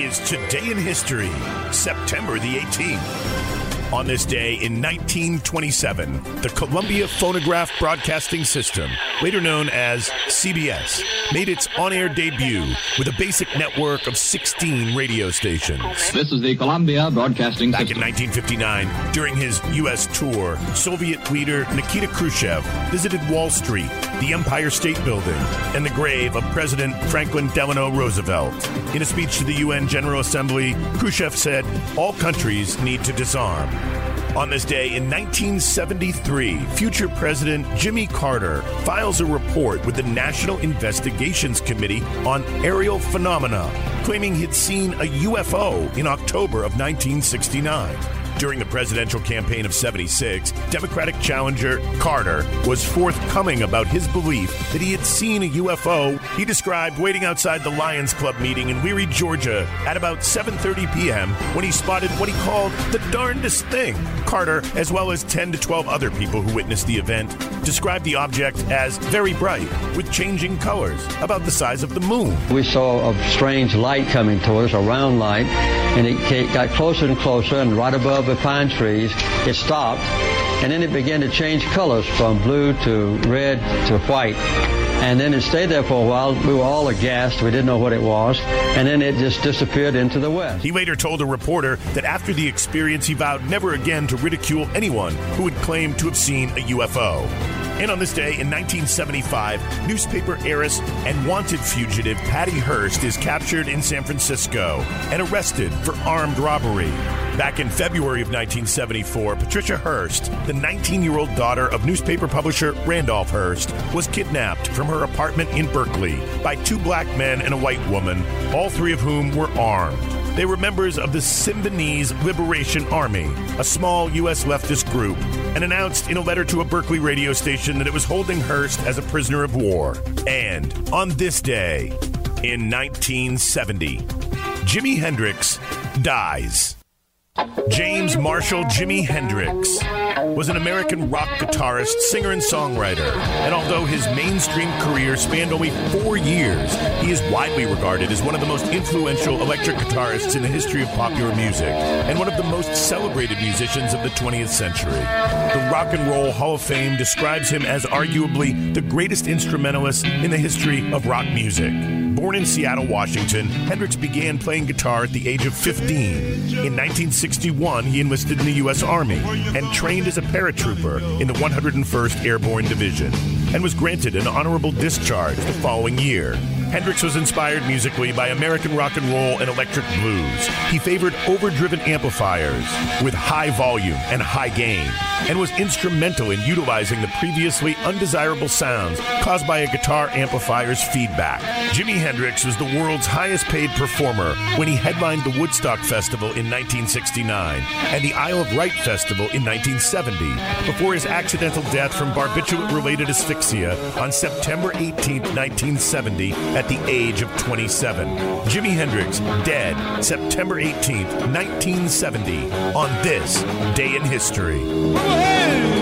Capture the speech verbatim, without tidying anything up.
is Today in History, September the eighteenth. On this day in nineteen twenty-seven, the Columbia Phonograph Broadcasting System, later known as C B S, made its on-air debut with a basic network of sixteen radio stations. This is the Columbia Broadcasting System. Back in nineteen fifty-nine, during his U S tour, Soviet leader Nikita Khrushchev visited Wall Street, the Empire State Building, and the grave of President Franklin Delano Roosevelt. In a speech to the U N General Assembly, Khrushchev said, "All countries need to disarm." On this day in nineteen seventy-three, future President Jimmy Carter files a report with the National Investigations Committee on aerial phenomena, claiming he'd seen a U F O in October of nineteen sixty-nine. During the presidential campaign of seventy-six, Democratic challenger Carter was forthcoming about his belief that he had seen a U F O. He described waiting outside the Lions Club meeting in Weary, Georgia at about seven thirty p.m. when he spotted what he called the darndest thing. Carter, as well as ten to twelve other people who witnessed the event, described the object as very bright, with changing colors, about the size of the moon. We saw a strange light coming towards us, a round light, and it got closer and closer, and right above the pine trees, it stopped, and then it began to change colors from blue to red to white. And then it stayed there for a while. We were all aghast. We didn't know what it was. And then it just disappeared into the west. He later told a reporter that after the experience, he vowed never again to ridicule anyone who had claimed to have seen a U F O. And on this day in nineteen seventy-five, newspaper heiress and wanted fugitive Patty Hearst is captured in San Francisco and arrested for armed robbery. Back in February of nineteen seventy-four, Patricia Hearst, the nineteen-year-old daughter of newspaper publisher Randolph Hearst, was kidnapped from her apartment in Berkeley by two black men and a white woman, all three of whom were armed. They were members of the Symbionese Liberation Army, a small U S leftist group, and announced in a letter to a Berkeley radio station that it was holding Hearst as a prisoner of war. And on this day, in nineteen seventy, Jimi Hendrix dies. James Marshall Jimi Hendrix was an American rock guitarist, singer, and songwriter. And although his mainstream career spanned only four years, he is widely regarded as one of the most influential electric guitarists in the history of popular music and one of the most celebrated musicians of the twentieth century. The Rock and Roll Hall of Fame describes him as arguably the greatest instrumentalist in the history of rock music. Born in Seattle, Washington, Hendrix began playing guitar at the age of fifteen. In nineteen sixty-one, he enlisted in the U S Army and trained as a paratrooper in the one hundred first Airborne Division and was granted an honorable discharge the following year. Hendrix was inspired musically by American rock and roll and electric blues. He favored overdriven amplifiers with high volume and high gain, and was instrumental in utilizing the previously undesirable sounds caused by a guitar amplifier's feedback. Jimi Hendrix was the world's highest-paid performer when he headlined the Woodstock Festival in nineteen sixty-nine and the Isle of Wight Festival in nineteen seventy, before his accidental death from barbiturate-related asphyxia on September eighteenth, nineteen seventy, at the age of twenty-seven. Jimi Hendrix, dead September eighteenth, nineteen seventy, on this day in history. Hey!